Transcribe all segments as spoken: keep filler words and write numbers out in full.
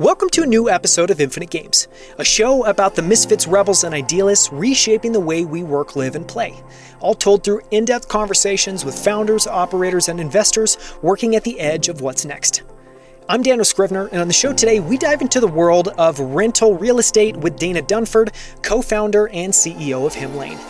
Welcome to a new episode of Infinite Games, a show about the misfits, rebels, and idealists reshaping the way we work, live, and play. All told through in-depth conversations with founders, operators, and investors working at the edge of what's next. I'm Daniel Scrivner, and on the show today, we dive into the world of rental real estate with Dana Dunford, co-founder and C E O of Hemlane.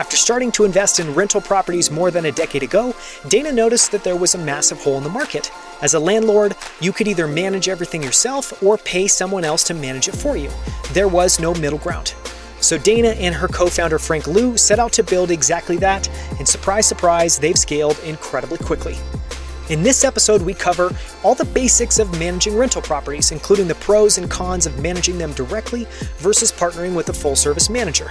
After starting to invest in rental properties more than a decade ago, Dana noticed that there was a massive hole in the market. As a landlord, you could either manage everything yourself or pay someone else to manage it for you. There was no middle ground. So Dana and her co-founder Frank Liu set out to build exactly that, and surprise, surprise, they've scaled incredibly quickly. In this episode, we cover all the basics of managing rental properties, including the pros and cons of managing them directly versus partnering with a full-service manager.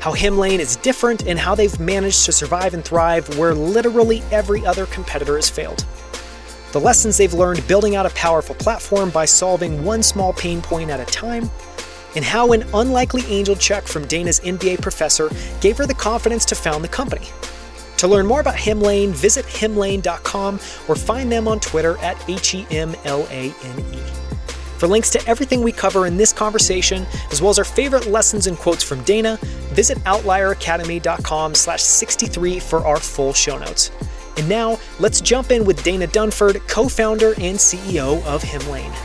How Hemlane is different, and how they've managed to survive and thrive where literally every other competitor has failed. The lessons they've learned building out a powerful platform by solving one small pain point at a time, and how an unlikely angel check from Dana's M B A professor gave her the confidence to found the company. To learn more about Hemlane, visit hemlane dot com or find them on Twitter at H E M L A N E. For links to everything we cover in this conversation, as well as our favorite lessons and quotes from Dana, visit outlier academy dot com slash sixty-three for our full show notes. And now, let's jump in with Dana Dunford, co-founder and C E O of Hemlane.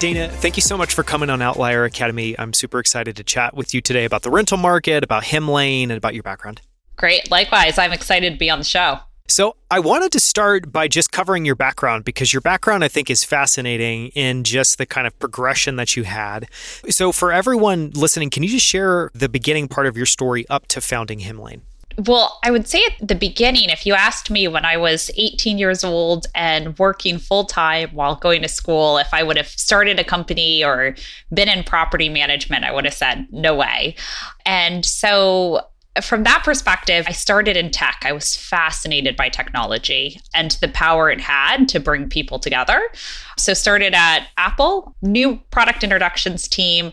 Dana, thank you so much for coming on Outlier Academy. I'm super excited to chat with you today about the rental market, about Hemlane, and about your background. Great. Likewise, I'm excited to be on the show. So I wanted to start by just covering your background, because your background, I think, is fascinating in just the kind of progression that you had. So for everyone listening, can you just share the beginning part of your story up to founding Hemlane? Well, I would say at the beginning, if you asked me when I was eighteen years old and working full-time while going to school, if I would have started a company or been in property management, I would have said, no way. And so from that perspective, I started in tech. I was fascinated by technology and the power it had to bring people together. So started at Apple, new product introductions team,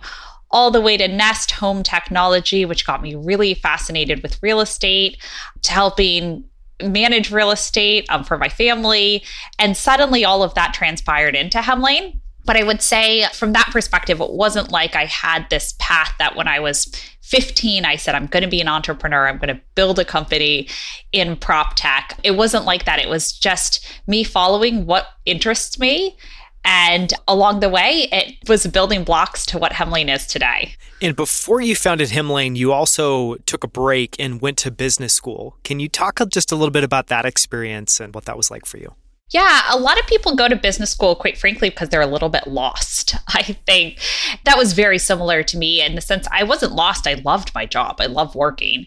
all the way to Nest home technology, which got me really fascinated with real estate, to helping manage real estate um, for my family. And suddenly all of that transpired into Hemlane. But I would say from that perspective, it wasn't like I had this path that when I was fifteen, I said, I'm going to be an entrepreneur. I'm going to build a company in prop tech. It wasn't like that. It was just me following what interests me. And along the way, it was building blocks to what Hemlane is today. And before you founded Hemlane, you also took a break and went to business school. Can you talk just a little bit about that experience and what that was like for you? Yeah, a lot of people go to business school, quite frankly, because they're a little bit lost, I think. That was very similar to me in the sense I wasn't lost. I loved my job. I love working.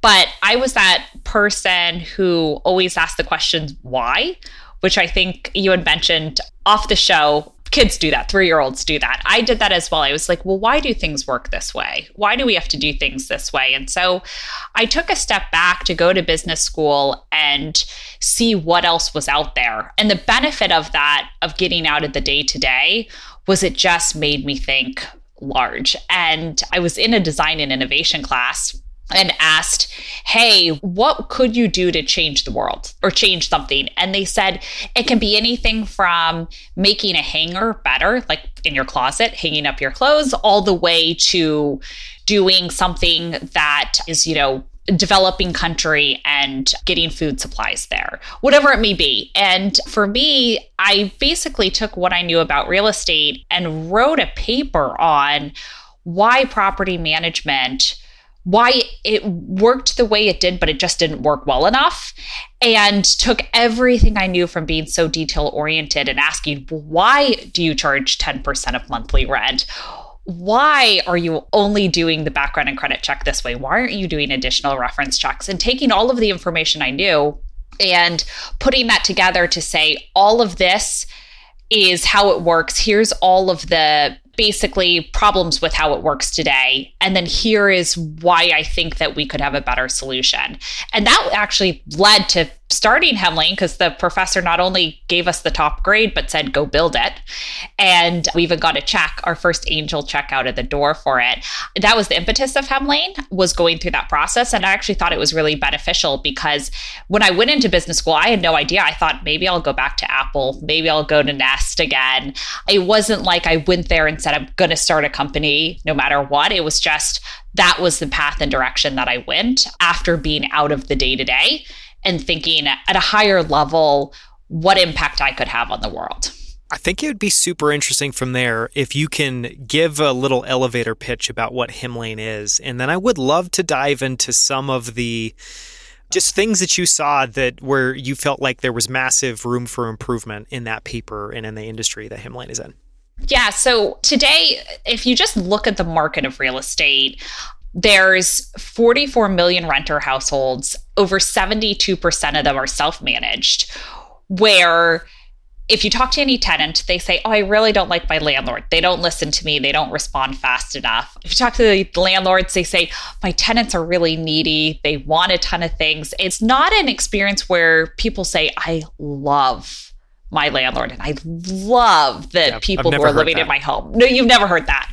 But I was that person who always asked the questions, why? Which I think you had mentioned off the show. Kids do that. Three-year-olds do that. I did that as well. I was like, well, why do things work this way? Why do we have to do things this way? And so I took a step back to go to business school and see what else was out there. And the benefit of that, of getting out of the day-to-day, was it just made me think large. And I was in a design and innovation class and asked, hey, what could you do to change the world or change something? And they said, it can be anything from making a hanger better, like in your closet, hanging up your clothes, all the way to doing something that is, you know, developing country and getting food supplies there, whatever it may be. And for me, I basically took what I knew about real estate and wrote a paper on why property management, why it worked the way it did, but it just didn't work well enough, and took everything I knew from being so detail-oriented and asking, why do you charge ten percent of monthly rent? Why are you only doing the background and credit check this way? Why aren't you doing additional reference checks? And taking all of the information I knew and putting that together to say, all of this is how it works. Here's all of the basically problems with how it works today. And then here is why I think that we could have a better solution. And that actually led to starting Hemlane because the professor not only gave us the top grade, but said, go build it. And we even got a check, our first angel check out of the door for it. That was the impetus of Hemlane, was going through that process. And I actually thought it was really beneficial because when I went into business school, I had no idea. I thought maybe I'll go back to Apple. Maybe I'll go to Nest again. It wasn't like I went there and said, I'm going to start a company no matter what. It was just, that was the path and direction that I went after being out of the day-to-day and thinking at a higher level what impact I could have on the world. I think it would be super interesting from there if you can give a little elevator pitch about what Hemlane is. And then I would love to dive into some of the just things that you saw that where you felt like there was massive room for improvement in that paper and in the industry that Hemlane is in. Yeah. So today, if you just look at the market of real estate, there's forty-four million renter households. Over seventy-two percent of them are self-managed, where if you talk to any tenant, they say, oh, I really don't like my landlord. They don't listen to me. They don't respond fast enough. If you talk to the landlords, they say, my tenants are really needy. They want a ton of things. It's not an experience where people say, I love my landlord, and I love the yeah, people who are living that. in my home. No, you've never heard that.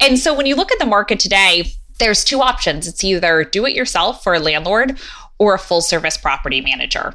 And so when you look at the market today, there's two options. It's either do it yourself for a landlord or a full service property manager.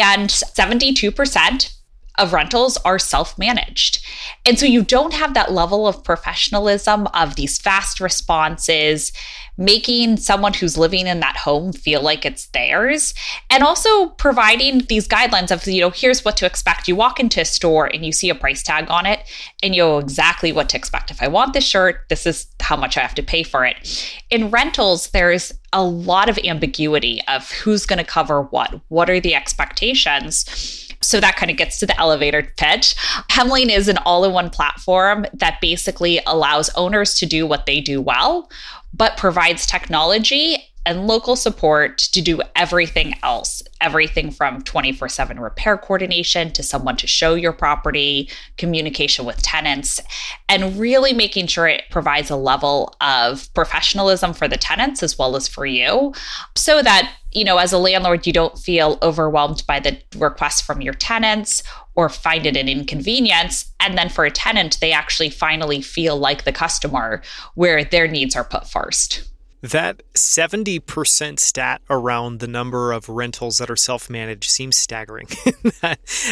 And seventy-two percent of rentals are self-managed. And so you don't have that level of professionalism of these fast responses, making someone who's living in that home feel like it's theirs, and also providing these guidelines of, you know, here's what to expect. You walk into a store and you see a price tag on it and you know exactly what to expect. If I want this shirt, this is how much I have to pay for it. In rentals, there's a lot of ambiguity of who's going to cover what, what are the expectations. So that kind of gets to the elevator pitch. Hemlane is an all-in-one platform that basically allows owners to do what they do well, but provides technology and local support to do everything else. Everything from twenty-four seven repair coordination to someone to show your property, communication with tenants, and really making sure it provides a level of professionalism for the tenants as well as for you, so that, you know, as a landlord, you don't feel overwhelmed by the requests from your tenants or find it an inconvenience. And then for a tenant, they actually finally feel like the customer where their needs are put first. That seventy percent stat around the number of rentals that are self-managed seems staggering.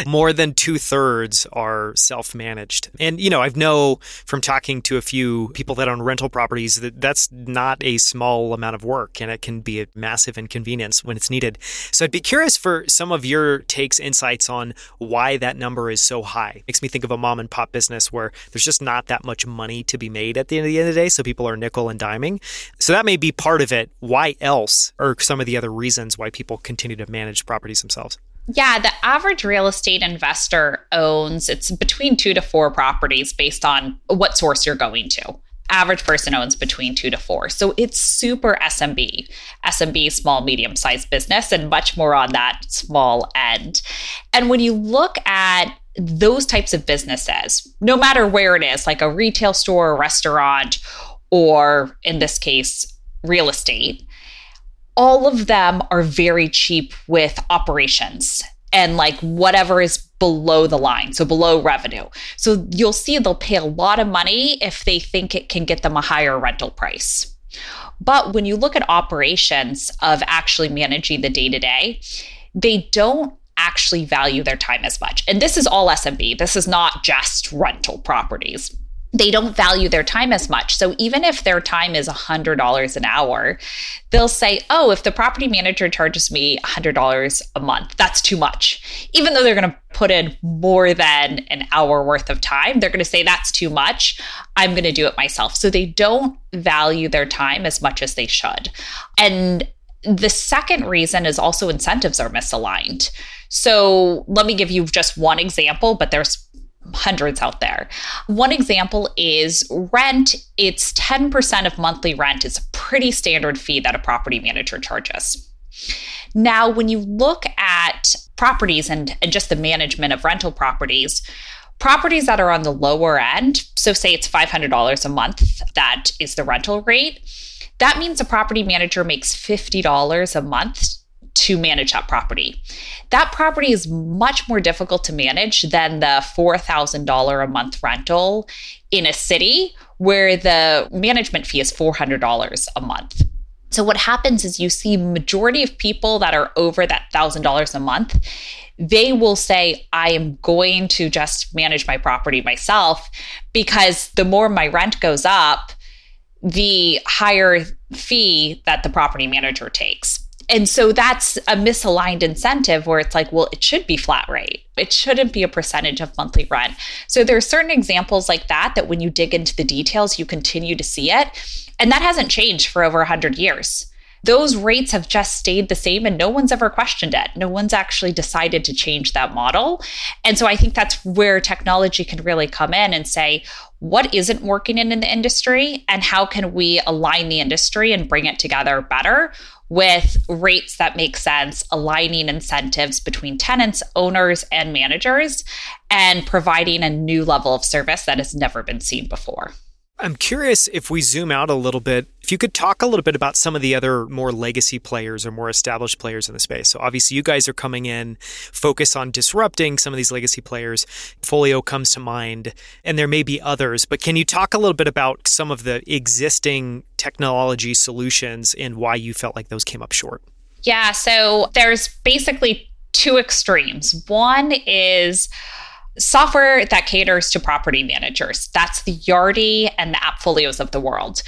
More than two-thirds are self-managed. And, you know, I know from talking to a few people that own rental properties that that's not a small amount of work, and it can be a massive inconvenience when it's needed. So I'd be curious for some of your takes, insights on why that number is so high. Makes me think of a mom and pop business where there's just not that much money to be made at the end of the, end of the day, so people are nickel and diming. So that may be part of it. Why else are some of the other reasons why people continue to manage properties themselves? Yeah, the average real estate investor owns, it's between two to four properties based on what source you're going to. Average person owns between two to four. So it's super S M B, S M B, small, medium-sized business, and much more on that small end. And when you look at those types of businesses, no matter where it is, like a retail store, a restaurant, or in this case, real estate, all of them are very cheap with operations and like whatever is below the line, so below revenue. So you'll see they'll pay a lot of money if they think it can get them a higher rental price. But when you look at operations of actually managing the day-to-day, they don't actually value their time as much. And this is all S M B. This is not just rental properties. They don't value their time as much. So even if their time is one hundred dollars an hour, they'll say, oh, if the property manager charges me one hundred dollars a month, that's too much. Even though they're going to put in more than an hour worth of time, they're going to say, that's too much. I'm going to do it myself. So they don't value their time as much as they should. And the second reason is also incentives are misaligned. So let me give you just one example, but there's hundreds out there. One example is rent. It's ten percent of monthly rent. It's a pretty standard fee that a property manager charges. Now, when you look at properties and, and just the management of rental properties, properties that are on the lower end, so say it's five hundred dollars a month, that is the rental rate, that means a property manager makes fifty dollars a month to manage that property. That property is much more difficult to manage than the four thousand dollars a month rental in a city where the management fee is four hundred dollars a month. So what happens is you see majority of people that are over that one thousand dollars a month, they will say, I am going to just manage my property myself, because the more my rent goes up, the higher fee that the property manager takes. And so that's a misaligned incentive where it's like, well, it should be flat rate. It shouldn't be a percentage of monthly rent. So there are certain examples like that, that when you dig into the details, you continue to see it. And that hasn't changed for over one hundred years. Those rates have just stayed the same and no one's ever questioned it. No one's actually decided to change that model. And so I think that's where technology can really come in and say, what isn't working in, in the industry, and how can we align the industry and bring it together better with rates that make sense, aligning incentives between tenants, owners, and managers, and providing a new level of service that has never been seen before. I'm curious, if we zoom out a little bit, if you could talk a little bit about some of the other more legacy players or more established players in the space. So obviously you guys are coming in, focus on disrupting some of these legacy players. Appfolio comes to mind, and there may be others, but can you talk a little bit about some of the existing technology solutions and why you felt like those came up short? Yeah, so there's basically two extremes. One is software that caters to property managers. That's the Yardi and the Appfolios of the world.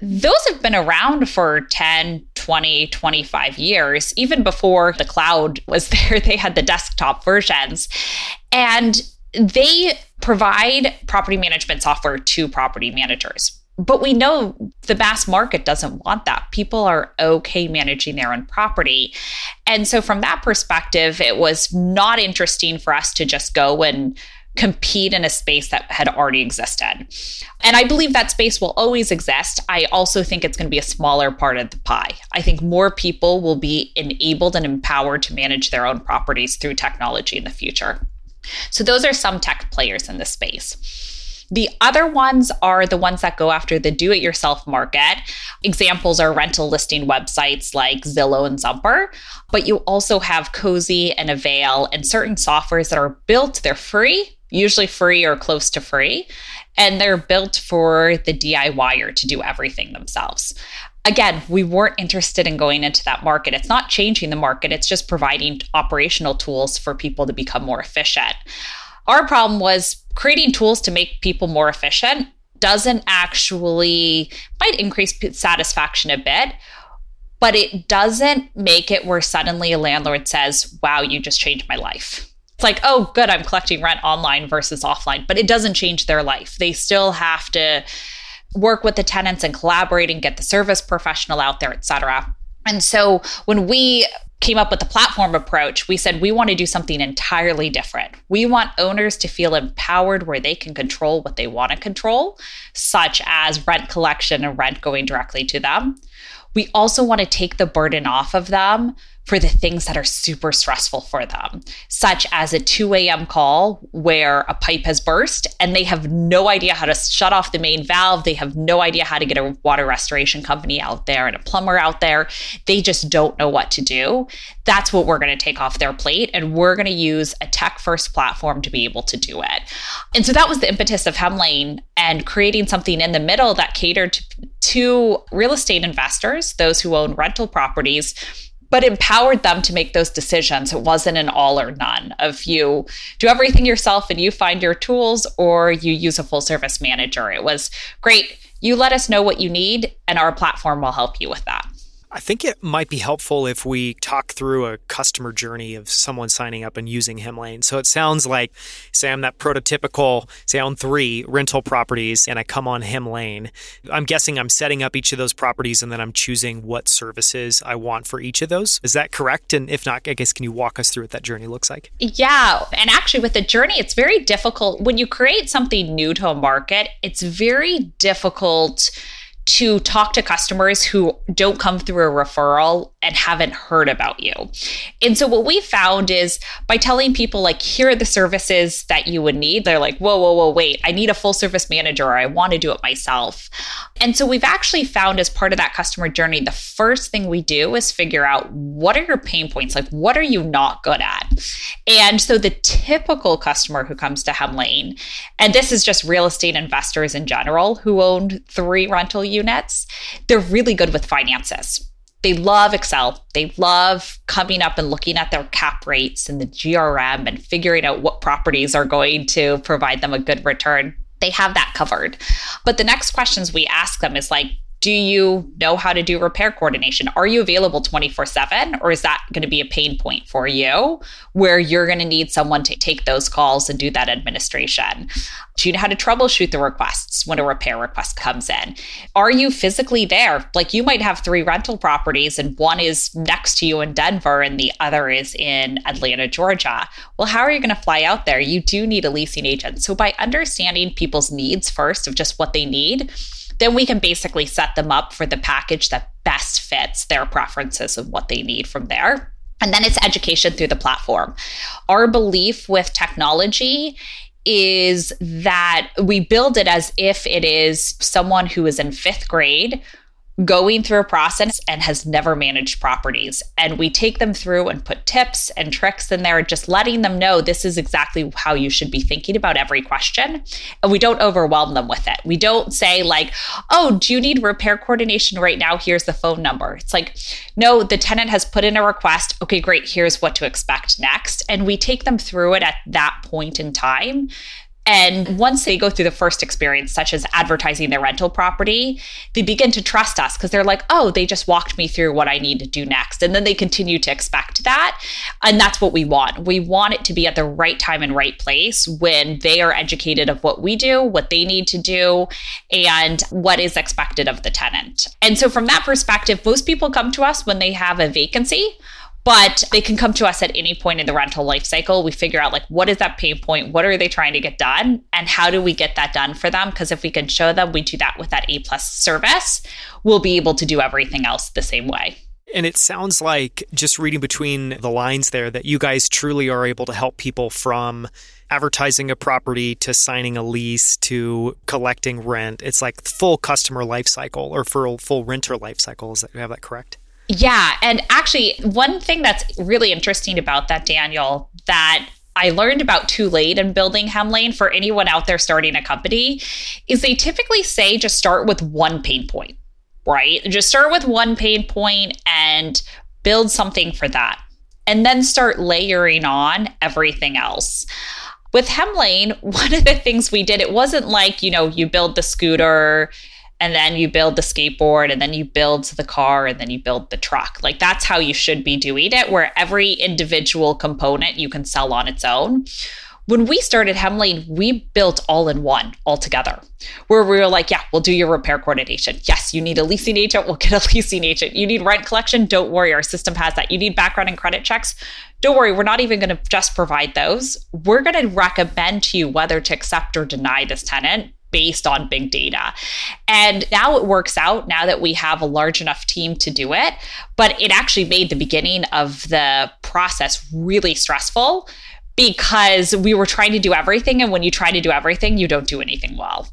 Those have been around for ten, twenty, twenty-five years. Even before the cloud was there, they had the desktop versions. And they provide property management software to property managers. But we know the mass market doesn't want that. People are okay managing their own property. And so from that perspective, it was not interesting for us to just go and compete in a space that had already existed. And I believe that space will always exist. I also think it's going to be a smaller part of the pie. I think more people will be enabled and empowered to manage their own properties through technology in the future. So those are some tech players in this space. The other ones are the ones that go after the do-it-yourself market. Examples are rental listing websites like Zillow and Zumper, but you also have Cozy and Avail and certain softwares that are built, they're free, usually free or close to free, and they're built for the D I Y-er to do everything themselves. Again, we weren't interested in going into that market. It's not changing the market, it's just providing operational tools for people to become more efficient. Our problem was creating tools to make people more efficient doesn't actually, might increase satisfaction a bit, but it doesn't make it where suddenly a landlord says, wow, you just changed my life. It's like, oh, good, I'm collecting rent online versus offline, but it doesn't change their life. They still have to work with the tenants and collaborate and get the service professional out there, et cetera. And so when we came up with the platform approach, we said, we want to do something entirely different. We want owners to feel empowered where they can control what they want to control, such as rent collection and rent going directly to them. We also want to take the burden off of them for the things that are super stressful for them, such as a two a.m. call where a pipe has burst and they have no idea how to shut off the main valve. They have no idea how to get a water restoration company out there and a plumber out there. They just don't know what to do. That's what we're going to take off their plate, and we're going to use a tech-first platform to be able to do it. And so that was the impetus of Hemlane, and creating something in the middle that catered to, to real estate investors, those who own rental properties, but empowered them to make those decisions. It wasn't an all or none of you do everything yourself and you find your tools, or you use a full service manager. It was great. You let us know what you need and our platform will help you with that. I think it might be helpful if we talk through a customer journey of someone signing up and using Hemlane. So it sounds like, say I'm that prototypical, say I own three rental properties and I come on Hemlane. I'm guessing I'm setting up each of those properties and then I'm choosing what services I want for each of those. Is that correct? And if not, I guess, can you walk us through what that journey looks like? Yeah. And actually with the journey, it's very difficult. When you create something new to a market, it's very difficult to talk to customers who don't come through a referral and haven't heard about you. And so what we found is by telling people, like, here are the services that you would need, they're like, whoa, whoa, whoa, wait, I need a full service manager, or I want to do it myself. And so we've actually found, as part of that customer journey, the first thing we do is figure out, what are your pain points? Like, what are you not good at? And so the typical customer who comes to Hemlane, and this is just real estate investors in general who owned three rental units, they're really good with finances. They love Excel. They love coming up and looking at their cap rates and the G R M and figuring out what properties are going to provide them a good return. They have that covered. But the next questions we ask them is like, do you know how to do repair coordination? Are you available twenty-four seven? Or is that going to be a pain point for you where you're going to need someone to take those calls and do that administration? Do you know how to troubleshoot the requests when a repair request comes in? Are you physically there? Like, you might have three rental properties and one is next to you in Denver and the other is in Atlanta, Georgia. Well, how are you going to fly out there? You do need a leasing agent. So by understanding people's needs first of just what they need, then we can basically set them up for the package that best fits their preferences of what they need from there. And then it's education through the platform. Our belief with technology is that we build it as if it is someone who is in fifth grade going through a process and has never managed properties. And we take them through and put tips and tricks in there, just letting them know this is exactly how you should be thinking about every question. And we don't overwhelm them with it. We don't say like, oh, do you need repair coordination right now? Here's the phone number. It's like, no, the tenant has put in a request. Okay, great. Here's what to expect next. And we take them through it at that point in time. And once they go through the first experience, such as advertising their rental property, they begin to trust us because they're like, oh, they just walked me through what I need to do next. And then they continue to expect that. And that's what we want. We want it to be at the right time and right place when they are educated of what we do, what they need to do, and what is expected of the tenant. And so from that perspective, most people come to us when they have a vacancy. But they can come to us at any point in the rental life cycle. We figure out, like, what is that pain point? What are they trying to get done? And how do we get that done for them? Because if we can show them we do that with that A plus service, we'll be able to do everything else the same way. And it sounds like, just reading between the lines there, that you guys truly are able to help people from advertising a property to signing a lease to collecting rent. It's like full customer life cycle, or full, full renter life cycle. Is that, have that correct? Yeah. And actually, one thing that's really interesting about that, Daniel, that I learned about too late in building Hemlane for anyone out there starting a company is they typically say just start with one pain point, right? Just start with one pain point and build something for that, and then start layering on everything else. With Hemlane, one of the things we did, it wasn't like, you know, you build the scooter and then you build the skateboard, and then you build the car, and then you build the truck. Like, that's how you should be doing it, where every individual component you can sell on its own. When we started Hemlane, we built all in one altogether, where we were like, yeah, we'll do your repair coordination. Yes, you need a leasing agent, we'll get a leasing agent. You need rent collection, don't worry, our system has that. You need background and credit checks, don't worry, we're not even going to just provide those. We're going to recommend to you whether to accept or deny this tenant based on big data. And now it works out, now that we have a large enough team to do it, but it actually made the beginning of the process really stressful because we were trying to do everything. And when you try to do everything, you don't do anything well.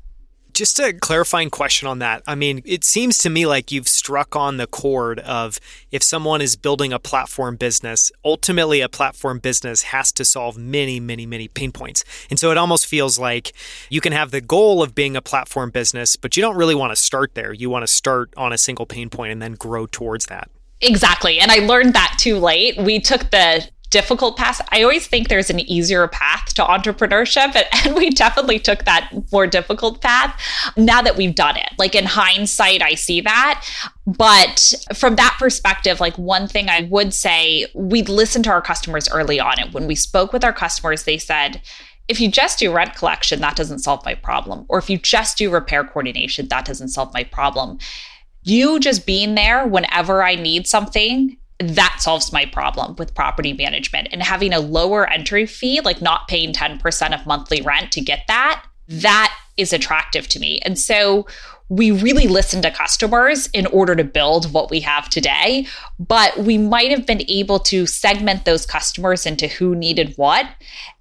Just a clarifying question on that. I mean, it seems to me like you've struck on the chord of, if someone is building a platform business, ultimately a platform business has to solve many, many, many pain points. And so it almost feels like you can have the goal of being a platform business, but you don't really want to start there. You want to start on a single pain point and then grow towards that. Exactly. And I learned that too late. We took the difficult path. I always think there's an easier path to entrepreneurship, and, and we definitely took that more difficult path now that we've done it. Like, in hindsight, I see that. But from that perspective, like, one thing I would say, we listened to our customers early on. And when we spoke with our customers, they said, if you just do rent collection, that doesn't solve my problem. Or if you just do repair coordination, that doesn't solve my problem. You just being there whenever I need something, that solves my problem with property management. And having a lower entry fee, like not paying ten percent of monthly rent to get that, that is attractive to me. And so we really listened to customers in order to build what we have today, but we might have been able to segment those customers into who needed what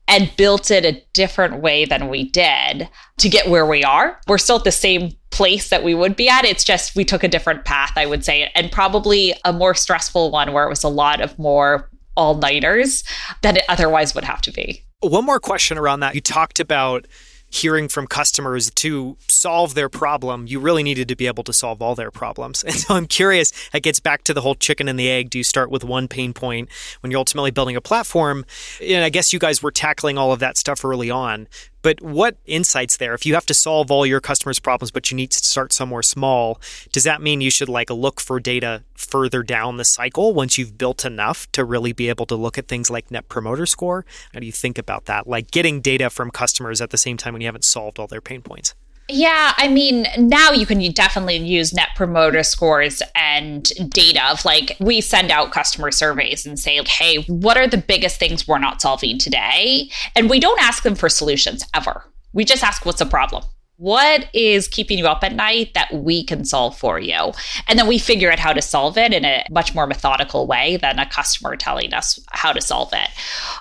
and built it a different way than we did to get where we are. We're still at the same place that we would be at. It's just we took a different path, I would say, and probably a more stressful one where it was a lot of more all-nighters than it otherwise would have to be. One more question around that. You talked about hearing from customers to solve their problem. You really needed to be able to solve all their problems. And so I'm curious, it gets back to the whole chicken and the egg. Do you start with one pain point when you're ultimately building a platform? And I guess you guys were tackling all of that stuff early on. But what insights there? If you have to solve all your customers' problems, but you need to start somewhere small, does that mean you should like look for data further down the cycle once you've built enough to really be able to look at things like Net Promoter Score? How do you think about that? Like getting data from customers at the same time when you haven't solved all their pain points? Yeah, I mean, now you can definitely use Net Promoter Scores and data of like, we send out customer surveys and say, hey, what are the biggest things we're not solving today? And we don't ask them for solutions ever. We just ask, what's the problem? What is keeping you up at night that we can solve for you? And then we figure out how to solve it in a much more methodical way than a customer telling us how to solve it.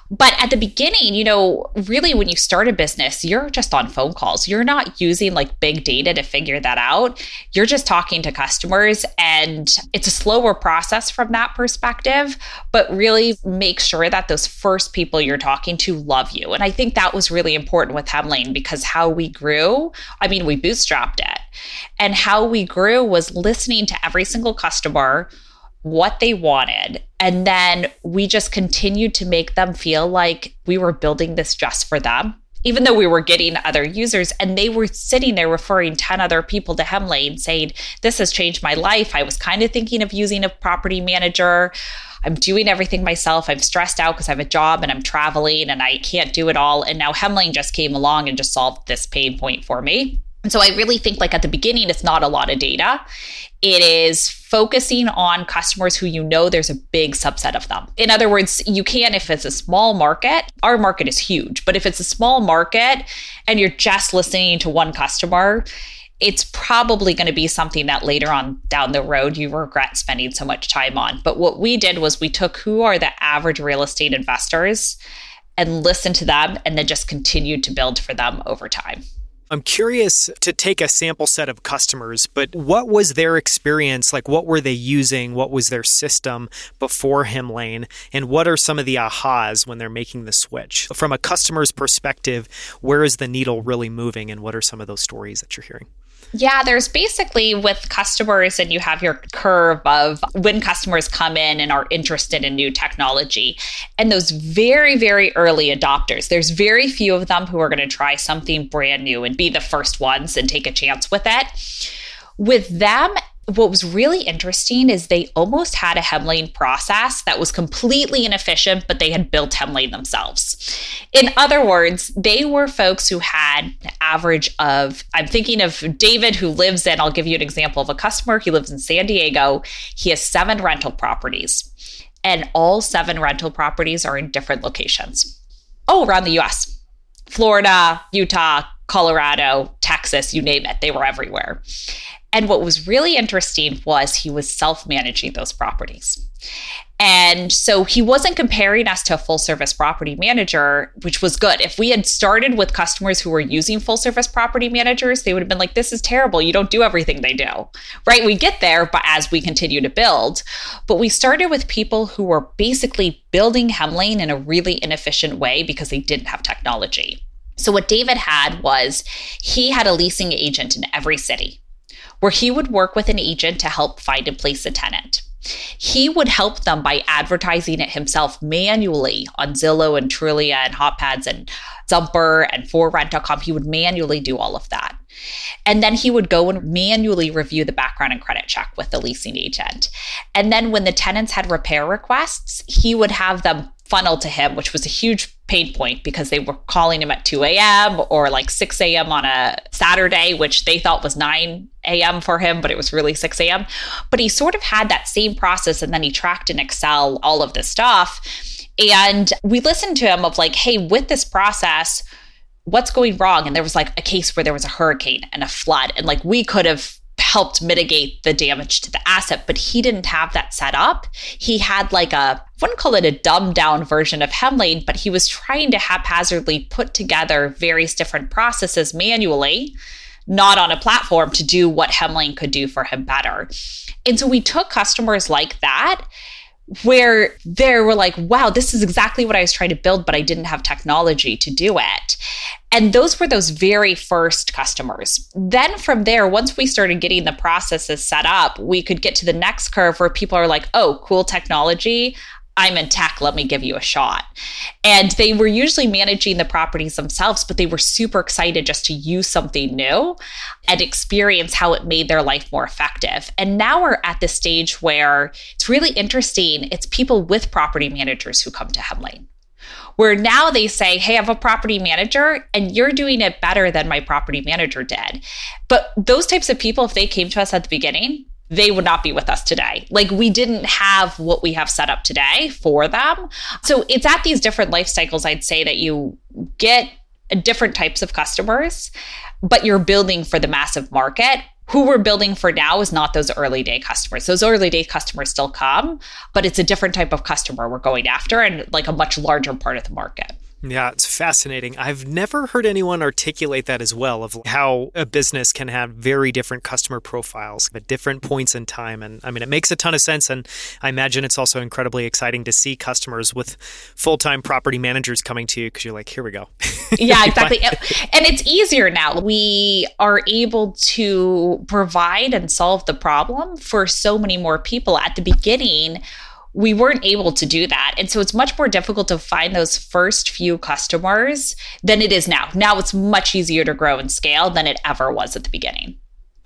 But at the beginning, you know, really when you start a business, you're just on phone calls. You're not using like big data to figure that out. You're just talking to customers, and it's a slower process from that perspective, but really make sure that those first people you're talking to love you. And I think that was really important with Hemlane, because how we grew, I mean, we bootstrapped it. And how we grew was listening to every single customer, what they wanted. And then we just continued to make them feel like we were building this just for them, even though we were getting other users. And they were sitting there referring ten other people to Hemlane saying, this has changed my life. I was kind of thinking of using a property manager. I'm doing everything myself. I'm stressed out because I have a job and I'm traveling and I can't do it all. And now Hemlane just came along and just solved this pain point for me. And so I really think like at the beginning, it's not a lot of data. It is focusing on customers who you know there's a big subset of them. In other words, you can, if it's a small market, our market is huge, but if it's a small market and you're just listening to one customer, it's probably going to be something that later on down the road, you regret spending so much time on. But what we did was we took who are the average real estate investors and listened to them and then just continued to build for them over time. I'm curious to take a sample set of customers, but what was their experience? Like, what were they using? What was their system before Hemlane? And what are some of the ahas when they're making the switch? From a customer's perspective, where is the needle really moving? And what are some of those stories that you're hearing? Yeah, there's basically with customers, and you have your curve of when customers come in and are interested in new technology. And those very, very early adopters, there's very few of them who are going to try something brand new and be the first ones and take a chance with it. With them, what was really interesting is they almost had a Hemlane process that was completely inefficient, but they had built Hemlane themselves. In other words, they were folks who had an average of, I'm thinking of David who lives in, I'll give you an example of a customer. He lives in San Diego. He has seven rental properties, and all seven rental properties are in different locations. Oh, around the U S, Florida, Utah, Colorado, Texas, you name it. They were everywhere. And what was really interesting was he was self-managing those properties. And so he wasn't comparing us to a full-service property manager, which was good. If we had started with customers who were using full-service property managers, they would have been like, this is terrible. You don't do everything they do, right? We get there, but as we continue to build. But we started with people who were basically building Hemlane in a really inefficient way because they didn't have technology. So what David had was he had a leasing agent in every city, where he would work with an agent to help find and place a tenant. He would help them by advertising it himself manually on Zillow and Trulia and HotPads and Zumper and for rent dot com. He would manually do all of that. And then he would go and manually review the background and credit check with the leasing agent. And then when the tenants had repair requests, he would have them funnel to him, which was a huge pain point because they were calling him at two a.m. or like six a.m. on a Saturday, which they thought was nine a.m. for him, but it was really six a.m. But he sort of had that same process, and then he tracked in Excel all of this stuff. And we listened to him of like, hey, with this process, what's going wrong? And there was like a case where there was a hurricane and a flood, and like we could have helped mitigate the damage to the asset, but he didn't have that set up. He had like a, I wouldn't call it a dumbed down version of Hemlane, but he was trying to haphazardly put together various different processes manually, not on a platform, to do what Hemlane could do for him better. And so we took customers like that, where they were like, wow, this is exactly what I was trying to build, but I didn't have technology to do it. And those were those very first customers. Then from there, once we started getting the processes set up, we could get to the next curve where people are like, oh, cool technology. I'm in tech, let me give you a shot. And they were usually managing the properties themselves, but they were super excited just to use something new and experience how it made their life more effective. And now we're at the stage where it's really interesting. It's people with property managers who come to Hemlane, where now they say, hey, I have a property manager and you're doing it better than my property manager did. But those types of people, if they came to us at the beginning, they would not be with us today. Like, we didn't have what we have set up today for them. So it's at these different life cycles, I'd say, that you get different types of customers, but you're building for the massive market. Who we're building for now is not those early day customers. Those early day customers still come, but it's a different type of customer we're going after, and like a much larger part of the market. Yeah, it's fascinating. I've never heard anyone articulate that as well, of how a business can have very different customer profiles at different points in time. And I mean, it makes a ton of sense. And I imagine it's also incredibly exciting to see customers with full-time property managers coming to you, because you're like, here we go. Yeah, exactly. And it's easier now. We are able to provide and solve the problem for so many more people. At the beginning, we weren't able to do that. And so it's much more difficult to find those first few customers than it is now. Now it's much easier to grow and scale than it ever was at the beginning.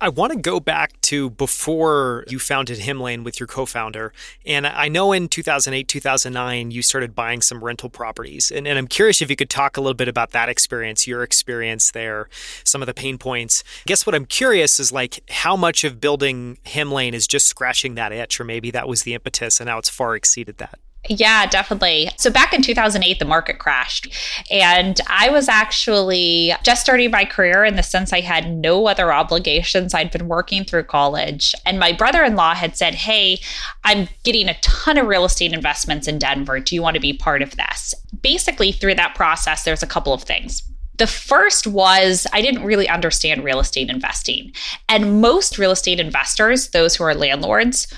I want to go back to before you founded Hemlane with your co-founder. And I know in two thousand eight, two thousand nine, you started buying some rental properties. And, and I'm curious if you could talk a little bit about that experience, your experience there, some of the pain points. I guess what I'm curious is like how much of building Hemlane is just scratching that itch, or maybe that was the impetus and now it's far exceeded that. Yeah, definitely. So back in two thousand eight, the market crashed. And I was actually just starting my career in the sense I had no other obligations. I'd been working through college. And my brother-in-law had said, hey, I'm getting a ton of real estate investments in Denver. Do you want to be part of this? Basically, through that process, there's a couple of things. The first was I didn't really understand real estate investing. And most real estate investors, those who are landlords,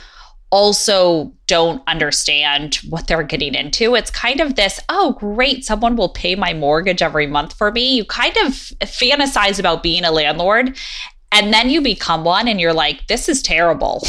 also don't understand what they're getting into. It's kind of this, oh, great, someone will pay my mortgage every month for me. You kind of fantasize about being a landlord, and then you become one and you're like, this is terrible.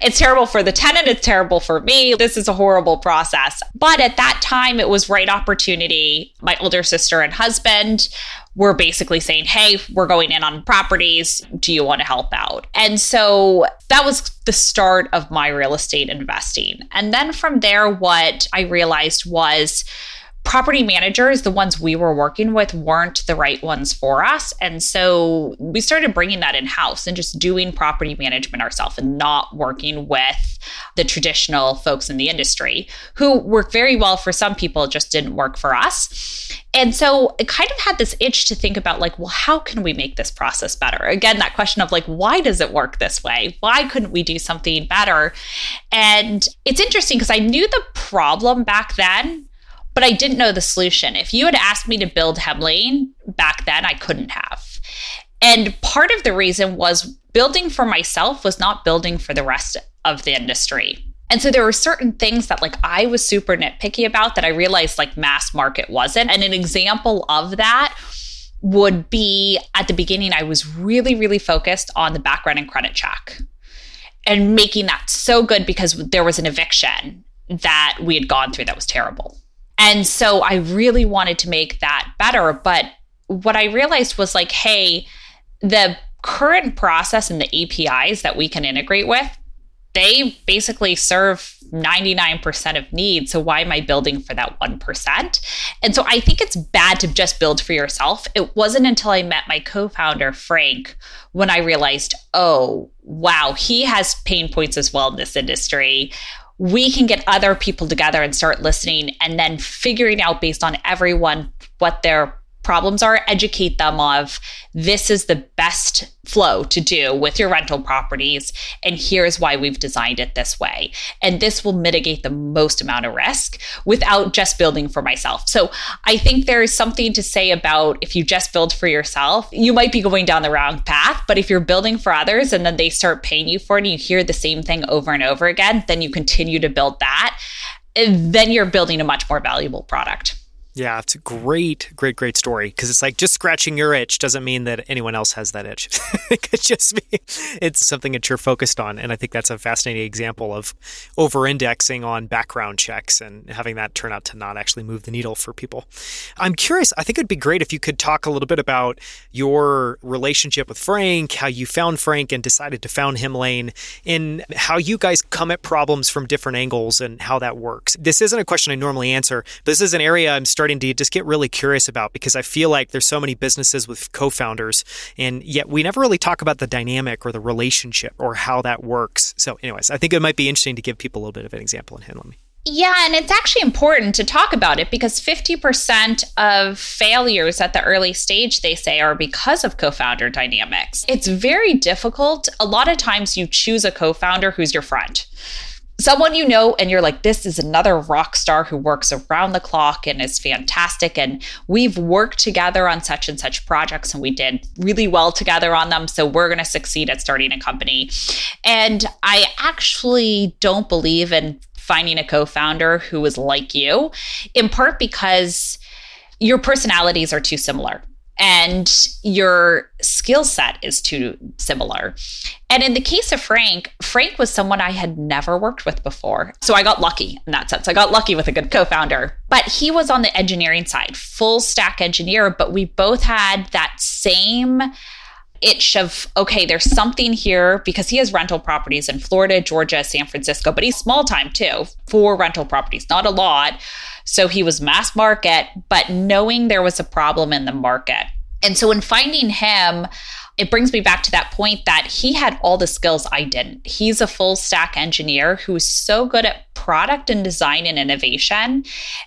It's terrible for the tenant. It's terrible for me. This is a horrible process. But at that time, it was right opportunity. My older sister and husband were basically saying, hey, we're going in on properties. Do you want to help out? And so that was the start of my real estate investing. And then from there, what I realized was property managers, the ones we were working with, weren't the right ones for us. And so we started bringing that in-house and just doing property management ourselves and not working with the traditional folks in the industry, who work very well for some people, just didn't work for us. And so it kind of had this itch to think about like, well, how can we make this process better? Again, that question of like, why does it work this way? Why couldn't we do something better? And it's interesting because I knew the problem back then, but I didn't know the solution. If you had asked me to build Hemlane back then, I couldn't have. And part of the reason was building for myself was not building for the rest of the industry. And so there were certain things that like I was super nitpicky about that I realized like mass market wasn't. And an example of that would be at the beginning, I was really, really focused on the background and credit check and making that so good because there was an eviction that we had gone through that was terrible. And so I really wanted to make that better. But what I realized was like, hey, the current process and the A P Is that we can integrate with, they basically serve ninety-nine percent of needs. So why am I building for that one percent? And so I think it's bad to just build for yourself. It wasn't until I met my co-founder, Frank, when I realized, oh, wow, he has pain points as well in this industry. We can get other people together and start listening and then figuring out based on everyone what their problems are, educate them of this is the best flow to do with your rental properties, and here's why we've designed it this way. And this will mitigate the most amount of risk without just building for myself. So I think there is something to say about if you just build for yourself, you might be going down the wrong path, but if you're building for others and then they start paying you for it and you hear the same thing over and over again, then you continue to build that, then you're building a much more valuable product. Yeah, it's a great, great, great story, because it's like just scratching your itch doesn't mean that anyone else has that itch. It could just be it's something that you're focused on. And I think that's a fascinating example of over-indexing on background checks and having that turn out to not actually move the needle for people. I'm curious, I think it'd be great if you could talk a little bit about your relationship with Frank, how you found Frank and decided to found Hemlane, and how you guys come at problems from different angles and how that works. This isn't a question I normally answer, but this is an area I'm starting starting to just get really curious about, because I feel like there's so many businesses with co-founders and yet we never really talk about the dynamic or the relationship or how that works. So anyways, I think it might be interesting to give people a little bit of an example in Hemlane. Yeah, and it's actually important to talk about it, because fifty percent of failures at the early stage, they say, are because of co-founder dynamics. It's very difficult. A lot of times you choose a co-founder who's your friend. Someone you know, and you're like, this is another rock star who works around the clock and is fantastic. And we've worked together on such and such projects, and we did really well together on them. So we're going to succeed at starting a company. And I actually don't believe in finding a co-founder who is like you, in part because your personalities are too similar. And your skill set is too similar. And in the case of Frank, Frank was someone I had never worked with before. So I got lucky in that sense. I got lucky with a good co-founder. But he was on the engineering side, full stack engineer. But we both had that same itch of, okay, there's something here, because he has rental properties in Florida, Georgia, San Francisco. But he's small time too, for rental properties, not a lot. So he was mass market, but knowing there was a problem in the market. And so in finding him, it brings me back to that point that he had all the skills I didn't. He's a full stack engineer who is so good at product and design and innovation,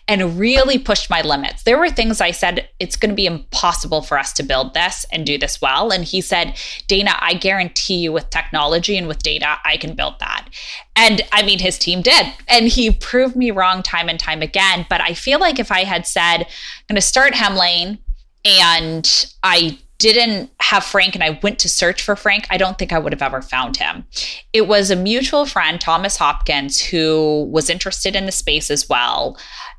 and really pushed my limits. There were things I said, it's going to be impossible for us to build this and do this well. And he said, Dana, I guarantee you with technology and with data, I can build that. And I mean, his team did. And he proved me wrong time and time again. But I feel like if I had said, I'm going to start Hemlane, and I didn't have Frank and I went to search for Frank, I don't think I would have ever found him. It was a mutual friend, Thomas Hopkins, who was interested in the space as well.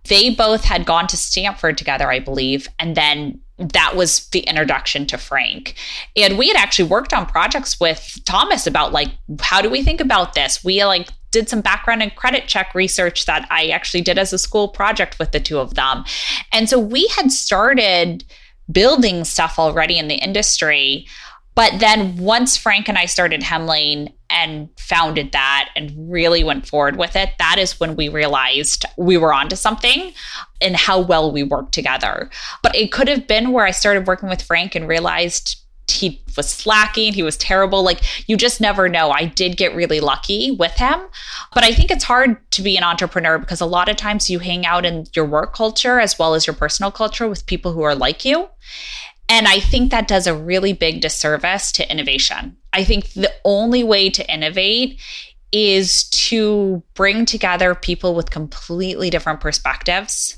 They both had gone to Stanford together, I believe, and then that was the introduction to Frank. And we had actually worked on projects with Thomas about, like, how do we think about this? We like did some background and credit check research that I actually did as a school project with the two of them. And so we had started building stuff already in the industry. But then once Frank and I started Hemlane and founded that and really went forward with it, that is when we realized we were onto something and how well we worked together. But it could have been where I started working with Frank and realized he was slacking, he was terrible. Like, you just never know. I did get really lucky with him. But I think it's hard to be an entrepreneur, because a lot of times you hang out in your work culture as well as your personal culture with people who are like you. And I think that does a really big disservice to innovation. I think the only way to innovate is to bring together people with completely different perspectives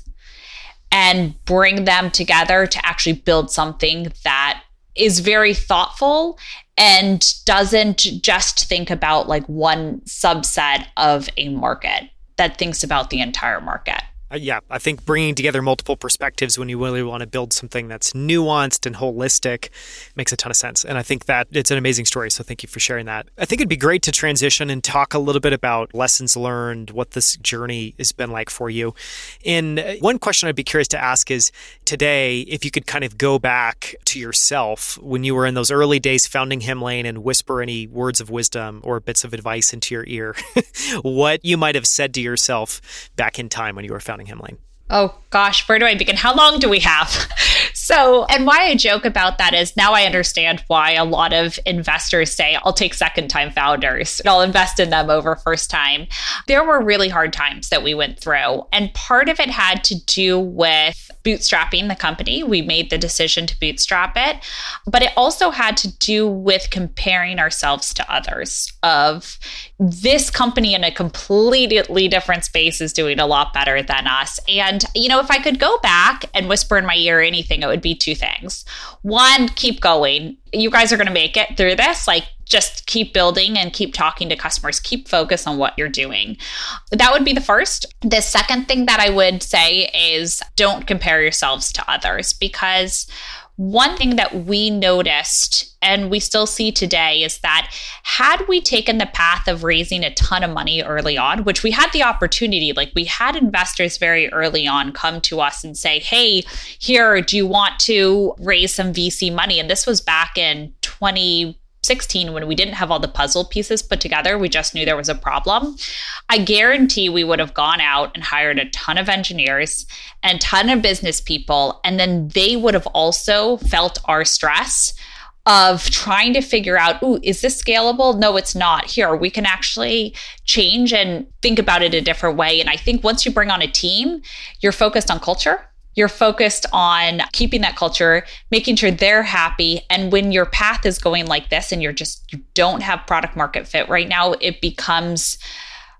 and bring them together to actually build something that is very thoughtful and doesn't just think about like one subset of a market, that thinks about the entire market. Uh, yeah, I think bringing together multiple perspectives when you really want to build something that's nuanced and holistic makes a ton of sense. And I think that it's an amazing story. So thank you for sharing that. I think it'd be great to transition and talk a little bit about lessons learned, what this journey has been like for you. And one question I'd be curious to ask is today, if you could kind of go back to yourself when you were in those early days founding Hemlane and whisper any words of wisdom or bits of advice into your ear, what you might have said to yourself back in time when you were founding Hemlane. Oh gosh, where do I begin? How long do we have? So, and why I joke about that is now I understand why a lot of investors say, I'll take second time founders and I'll invest in them over first time. There were really hard times that we went through. And part of it had to do with bootstrapping the company. We made the decision to bootstrap it, but it also had to do with comparing ourselves to others of this company in a completely different space is doing a lot better than us. And, you know, if I could go back and whisper in my ear anything, it would be two things. One, keep going. You guys are going to make it through this. Like, just keep building and keep talking to customers. Keep focused on what you're doing. That would be the first. The second thing that I would say is don't compare yourselves to others, because one thing that we noticed and we still see today is that had we taken the path of raising a ton of money early on, which we had the opportunity, like we had investors very early on come to us and say, hey, here, do you want to raise some V C money? And this was back in twenty sixteen when we didn't have all the puzzle pieces put together. We just knew there was a problem. I guarantee we would have gone out and hired a ton of engineers and ton of business people. And then they would have also felt our stress of trying to figure out, ooh, is this scalable? No, it's not. Here, we can actually change and think about it a different way. And I think once you bring on a team, you're focused on culture. You're focused on keeping that culture, making sure they're happy. And when your path is going like this and you're just, you don't have product market fit right now, it becomes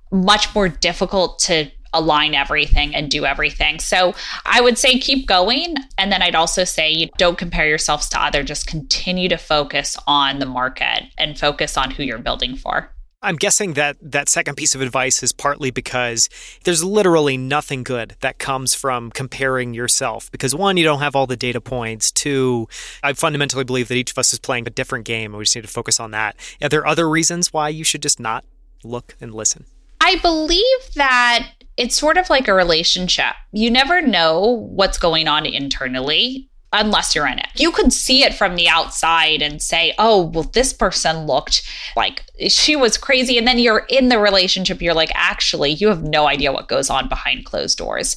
much more difficult to align everything and do everything. So I would say keep going. And then I'd also say you don't compare yourselves to others, just continue to focus on the market and focus on who you're building for. I'm guessing that that second piece of advice is partly because there's literally nothing good that comes from comparing yourself. Because one, you don't have all the data points. Two, I fundamentally believe that each of us is playing a different game and we just need to focus on that. Are there other reasons why you should just not look and listen? I believe that it's sort of like a relationship. You never know what's going on internally unless you're in it. You could see it from the outside and say, oh, well, this person looked like she was crazy. And then you're in the relationship. You're like, actually, you have no idea what goes on behind closed doors.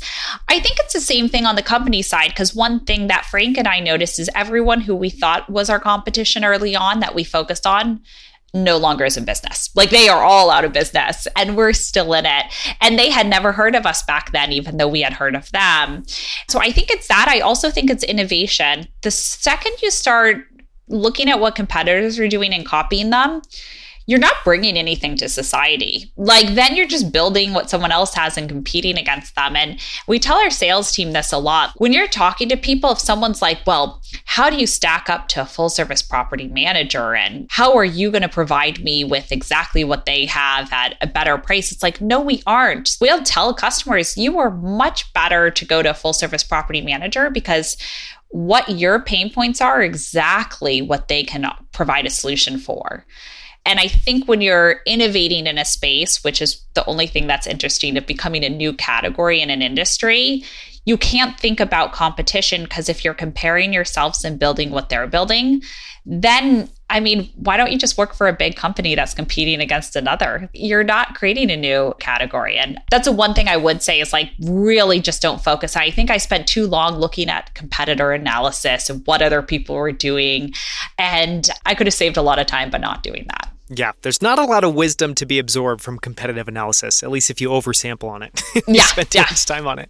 I think it's the same thing on the company side, because one thing that Frank and I noticed is everyone who we thought was our competition early on that we focused on no longer is in business. Like they are all out of business and we're still in it. And they had never heard of us back then, even though we had heard of them. So I think it's that. I also think it's innovation. The second you start looking at what competitors are doing and copying them, you're not bringing anything to society. Like then you're just building what someone else has and competing against them. And we tell our sales team this a lot. When you're talking to people, if someone's like, well, how do you stack up to a full service property manager? And how are you going to provide me with exactly what they have at a better price? It's like, no, we aren't. We'll tell customers you are much better to go to a full service property manager because what your pain points are exactly what they can provide a solution for. And I think when you're innovating in a space, which is the only thing that's interesting of becoming a new category in an industry, you can't think about competition because if you're comparing yourselves and building what they're building, then, I mean, why don't you just work for a big company that's competing against another? You're not creating a new category. And that's the one thing I would say is like, really just don't focus. I think I spent too long looking at competitor analysis and what other people were doing. And I could have saved a lot of time by not doing that. Yeah, there's not a lot of wisdom to be absorbed from competitive analysis, at least if you oversample on it. you yeah, spend too yeah. much time on it.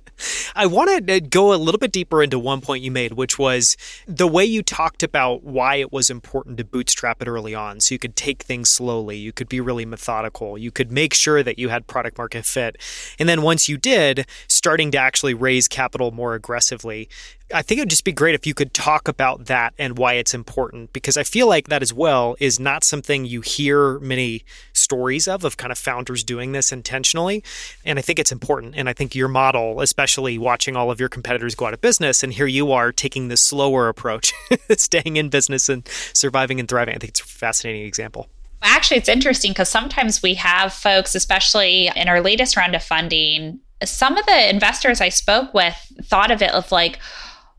I want to go a little bit deeper into one point you made, which was the way you talked about why it was important to bootstrap it early on. So you could take things slowly. You could be really methodical. You could make sure that you had product market fit. And then once you did, starting to actually raise capital more aggressively. I think it would just be great if you could talk about that and why it's important, because I feel like that as well is not something you hear many stories of, of kind of founders doing this intentionally. And I think it's important. And I think your model, especially watching all of your competitors go out of business, and here you are taking the slower approach, staying in business and surviving and thriving. I think it's a fascinating example. Actually, it's interesting because sometimes we have folks, especially in our latest round of funding, some of the investors I spoke with thought of it of like,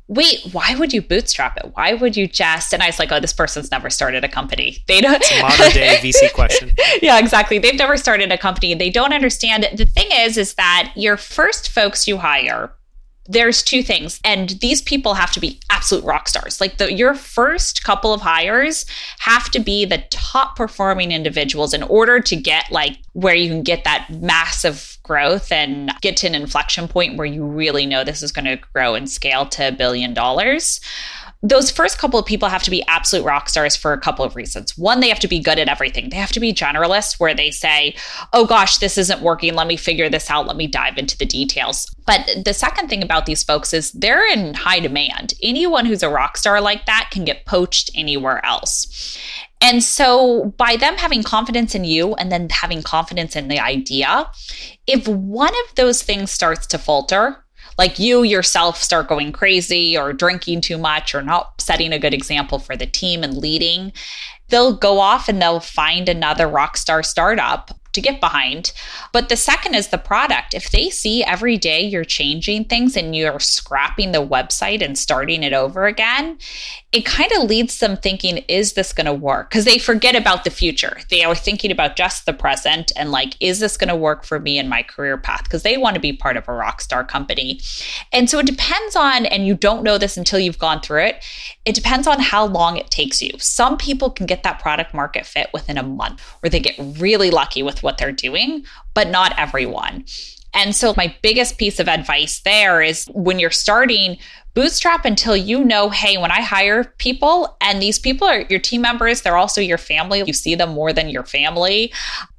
wait, why would you bootstrap it? Why would you just? And I was like, oh, this person's never started a company. They don't. It's a modern day V C question. Yeah, exactly. They've never started a company. They don't understand. The thing is, is that your first folks you hire, there's two things, and these people have to be absolute rock stars. Like the, your first couple of hires have to be the top performing individuals in order to get like where you can get that massive growth and get to an inflection point where you really know this is going to grow and scale to a billion dollars. Those first couple of people have to be absolute rock stars for a couple of reasons. One, they have to be good at everything. They have to be generalists where they say, oh gosh, this isn't working. Let me figure this out. Let me dive into the details. But the second thing about these folks is they're in high demand. Anyone who's a rock star like that can get poached anywhere else. And so by them having confidence in you and then having confidence in the idea, if one of those things starts to falter, like you yourself start going crazy or drinking too much or not setting a good example for the team and leading, they'll go off and they'll find another rock star startup to get behind. But the second is the product. If they see every day you're changing things and you're scrapping the website and starting it over again, it kind of leads them thinking, is this going to work? Because they forget about the future. They are thinking about just the present and like, is this going to work for me in my career path? Because they want to be part of a rock star company. And so it depends on, and you don't know this until you've gone through it, it depends on how long it takes you. Some people can get that product market fit within a month, or they get really lucky with what they're doing, but not everyone. And so my biggest piece of advice there is when you're starting, bootstrap until you know, hey, when I hire people, and these people are your team members, they're also your family, you see them more than your family.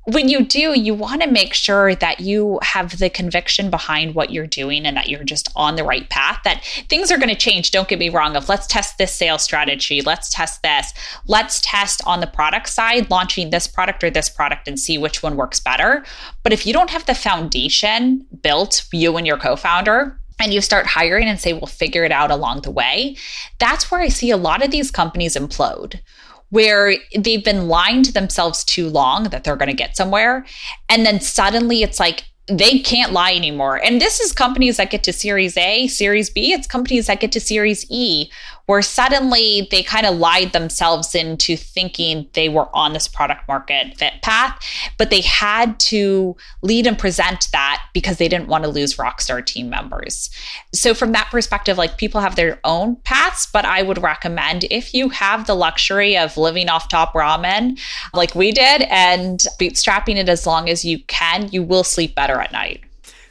When you do, you want to make sure that you have the conviction behind what you're doing and that you're just on the right path, that things are going to change. Don't get me wrong, of let's test this sales strategy. Let's test this. Let's test on the product side, launching this product or this product and see which one works better. But if you don't have the foundation built, you and your co-founder, and you start hiring and say, we'll figure it out along the way, that's where I see a lot of these companies implode, where they've been lying to themselves too long that they're going to get somewhere. And then suddenly it's like, they can't lie anymore. And this is companies that get to Series A, Series B. It's companies that get to Series E, where suddenly they kind of lied themselves into thinking they were on this product market fit path, but they had to lead and present that because they didn't want to lose rockstar team members. So from that perspective, like people have their own paths, but I would recommend if you have the luxury of living off top ramen like we did and bootstrapping it as long as you can, you will sleep better at night.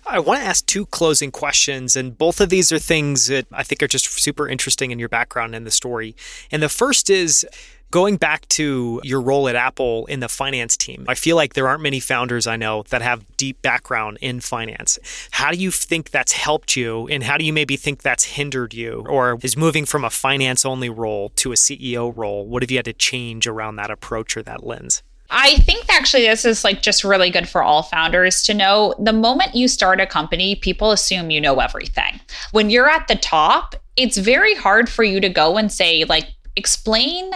I want to ask two closing questions, and both of these are things that I think are just super interesting in your background and the story. And the first is going back to your role at Apple in the finance team. I feel like there aren't many founders I know that have deep background in finance. How do you think that's helped you, and how do you maybe think that's hindered you, or is moving from a finance-only role to a C E O role? What have you had to change around that approach or that lens? I think actually this is like just really good for all founders to know. The moment you start a company, people assume you know everything. When you're at the top, it's very hard for you to go and say, like, explain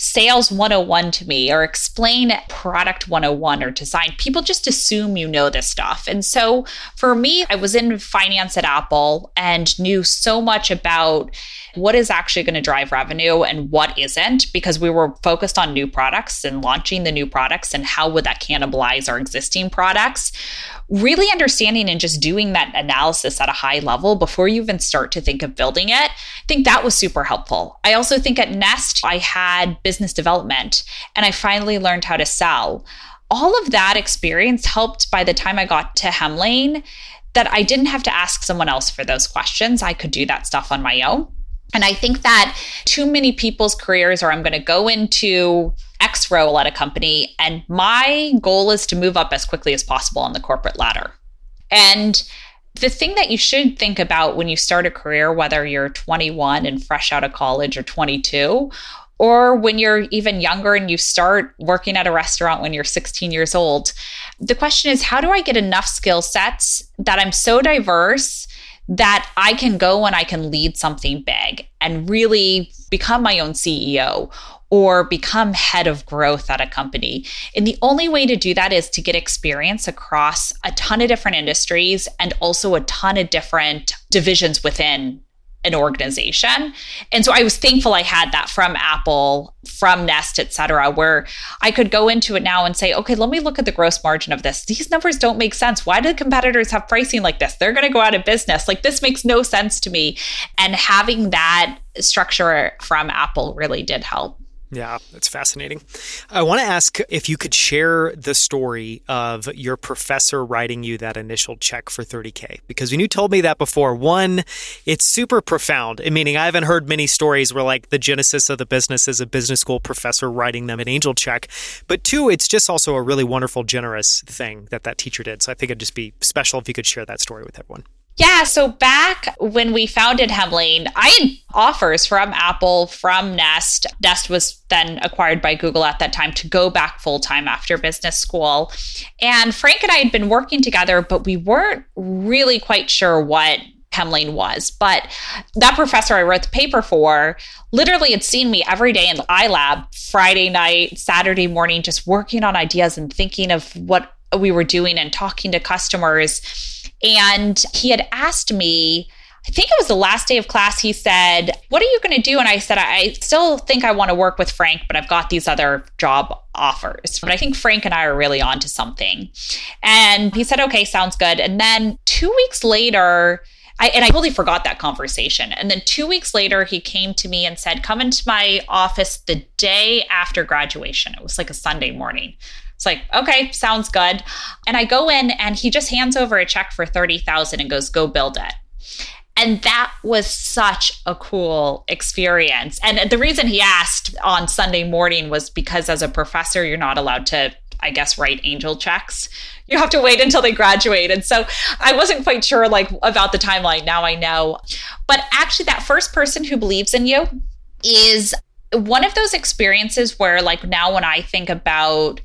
Sales one oh one to me, or explain Product one oh one or design. People just assume you know this stuff. And so for me, I was in finance at Apple and knew so much about what is actually going to drive revenue and what isn't, because we were focused on new products and launching the new products and how would that cannibalize our existing products. Really understanding and just doing that analysis at a high level before you even start to think of building it, I think that was super helpful. I also think at Nest, I had business development and I finally learned how to sell. All of that experience helped by the time I got to Hemlane that I didn't have to ask someone else for those questions. I could do that stuff on my own. And I think that too many people's careers are, I'm going to go into X role at a company, and my goal is to move up as quickly as possible on the corporate ladder. And the thing that you should think about when you start a career, whether you're twenty-one and fresh out of college or twenty-two, or when you're even younger and you start working at a restaurant when you're sixteen years old, the question is, how do I get enough skill sets that I'm so diverse that I can go and I can lead something big and really become my own C E O or become head of growth at a company? And the only way to do that is to get experience across a ton of different industries and also a ton of different divisions within an organization. And so I was thankful I had that from Apple, from Nest, et cetera, where I could go into it now and say, okay, let me look at the gross margin of this. These numbers don't make sense. Why do the competitors have pricing like this? They're going to go out of business. Like, this makes no sense to me. And having that structure from Apple really did help. Yeah, that's fascinating. I want to ask if you could share the story of your professor writing you that initial check for thirty K. Because when you told me that before, one, it's super profound. Meaning I haven't heard many stories where like the genesis of the business is a business school professor writing them an angel check. But two, it's just also a really wonderful, generous thing that that teacher did. So I think it'd just be special if you could share that story with everyone. Yeah, so back when we founded Hemlane, I had offers from Apple, from Nest. Nest was then acquired by Google at that time to go back full-time after business school. And Frank and I had been working together, but we weren't really quite sure what Hemlane was. But that professor I wrote the paper for literally had seen me every day in the iLab, Friday night, Saturday morning, just working on ideas and thinking of what we were doing and talking to customers. And he had asked me, I think it was the last day of class, he said, what are you going to do? And I said, I still think I want to work with Frank, but I've got these other job offers. But I think Frank and I are really onto something. And he said, okay, sounds good. And then two weeks later, I, and I totally forgot that conversation. And then two weeks later, he came to me and said, come into my office the day after graduation. It was like a Sunday morning. It's like, okay, sounds good. And I go in and he just hands over a check for thirty thousand dollars and goes, go build it. And that was such a cool experience. And the reason he asked on Sunday morning was because as a professor, you're not allowed to, I guess, write angel checks. You have to wait until they graduate. And so I wasn't quite sure like about the timeline. Now I know. But actually that first person who believes in you is one of those experiences where like now when I think about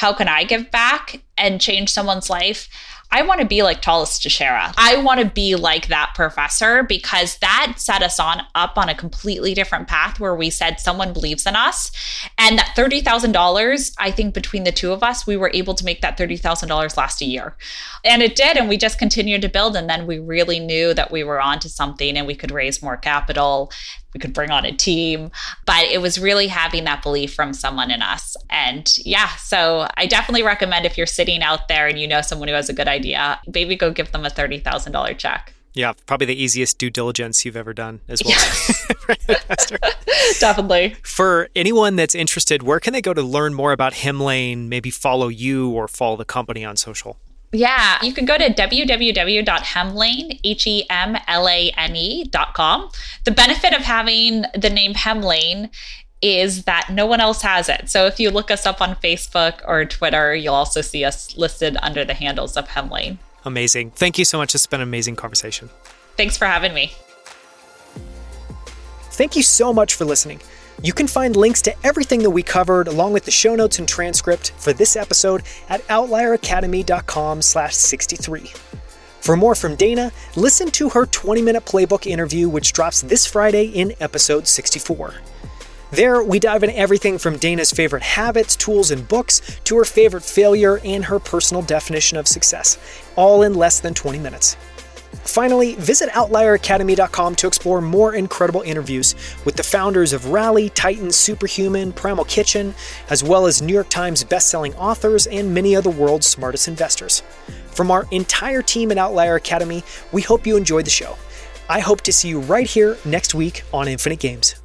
how can I give back and change someone's life? I want to be like Tallis DeShera. I want to be like that professor because that set us on up on a completely different path where we said someone believes in us. And that thirty thousand dollars, I think between the two of us, we were able to make that thirty thousand dollars last a year. And it did. And we just continued to build. And then we really knew that we were onto something and we could raise more capital. We could bring on a team. But it was really having that belief from someone in us. And yeah, so I definitely recommend if you're sitting out there and you know someone who has a good idea, maybe go give them a thirty thousand dollars check. Yeah, probably the easiest due diligence you've ever done as well. Yeah. Definitely. For anyone that's interested, where can they go to learn more about Hemlane, maybe follow you or follow the company on social? Yeah, you can go to w w w dot hemlane, H E M L A N E dot com. The benefit of having the name Hemlane is that no one else has it. So if you look us up on Facebook or Twitter, you'll also see us listed under the handles of Hemlane. Amazing. Thank you so much. It's been an amazing conversation. Thanks for having me. Thank you so much for listening. You can find links to everything that we covered along with the show notes and transcript for this episode at outlieracademy dot com slash sixty-three. For more from Dana, listen to her twenty-minute playbook interview, which drops this Friday in episode sixty-four. There, we dive into everything from Dana's favorite habits, tools, and books to her favorite failure and her personal definition of success, all in less than twenty minutes. Finally, visit outlier academy dot com to explore more incredible interviews with the founders of Rally, Titan, Superhuman, Primal Kitchen, as well as New York Times bestselling authors and many of the world's smartest investors. From our entire team at Outlier Academy, we hope you enjoyed the show. I hope to see you right here next week on Infinite Games.